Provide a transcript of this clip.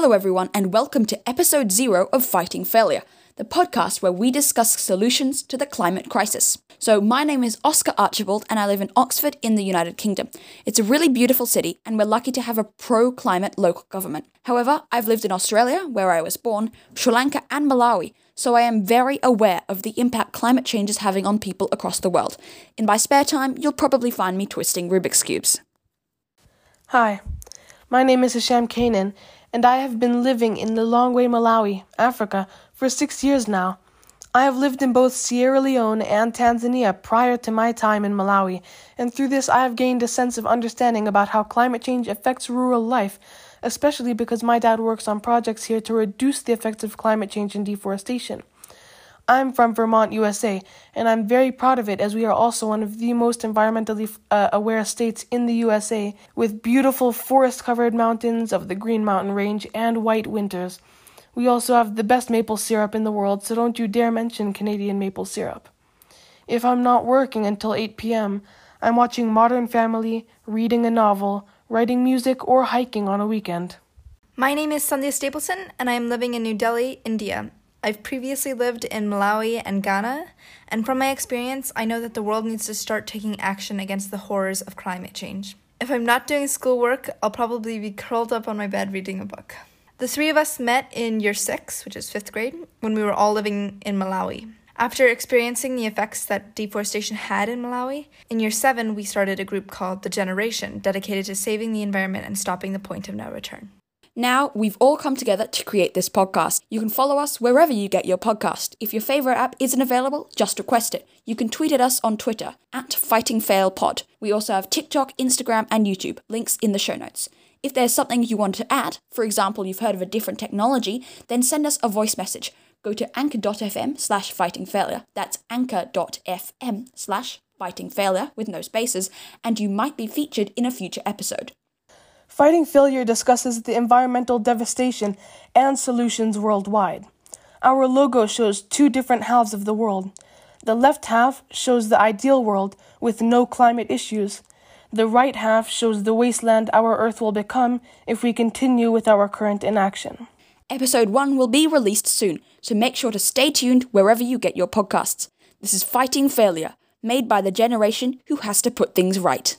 Hello everyone and welcome to episode 0 of Fighting Failure, the podcast where we discuss solutions to the climate crisis. So my name is Oscar Archibald and I live in Oxford in the United Kingdom. It's a really beautiful city and we're lucky to have a pro-climate local government. However, I've lived in Australia, where I was born, Sri Lanka and Malawi, so I am very aware of the impact climate change is having on people across the world. In my spare time, you'll probably find me twisting Rubik's Cubes. Hi, my name is Hisham Kanan and I have been living in Lilongwe, Malawi, Africa, for 6 years now. I have lived in both Sierra Leone and Tanzania prior to my time in Malawi, and through this I have gained a sense of understanding about how climate change affects rural life, especially because my dad works on projects here to reduce the effects of climate change and deforestation. I'm from Vermont, USA, and I'm very proud of it as we are also one of the most environmentally aware states in the USA, with beautiful forest-covered mountains of the Green Mountain Range and white winters. We also have the best maple syrup in the world, so don't you dare mention Canadian maple syrup. If I'm not working until 8 p.m., I'm watching Modern Family, reading a novel, writing music, or hiking on a weekend. My name is Sandhya Stapleton, and I am living in New Delhi, India. I've previously lived in Malawi and Ghana, and from my experience, I know that the world needs to start taking action against the horrors of climate change. If I'm not doing schoolwork, I'll probably be curled up on my bed reading a book. The three of us met in year 6, which is 5th grade, when we were all living in Malawi. After experiencing the effects that deforestation had in Malawi, in year 7 we started a group called The Generation, dedicated to saving the environment and stopping the point of no return. Now we've all come together to create this podcast. You can follow us wherever you get your podcast. If your favourite app isn't available, just request it. You can tweet at us on Twitter, @FightingFailPod. We also have TikTok, Instagram and YouTube, links in the show notes. If there's something you want to add, for example, you've heard of a different technology, then send us a voice message. Go to anchor.fm/fightingfailure. That's anchor.fm/fightingfailure with no spaces, and you might be featured in a future episode. Fighting Failure discusses the environmental devastation and solutions worldwide. Our logo shows two different halves of the world. The left half shows the ideal world with no climate issues. The right half shows the wasteland our Earth will become if we continue with our current inaction. Episode 1 will be released soon, so make sure to stay tuned wherever you get your podcasts. This is Fighting Failure, made by the generation who has to put things right.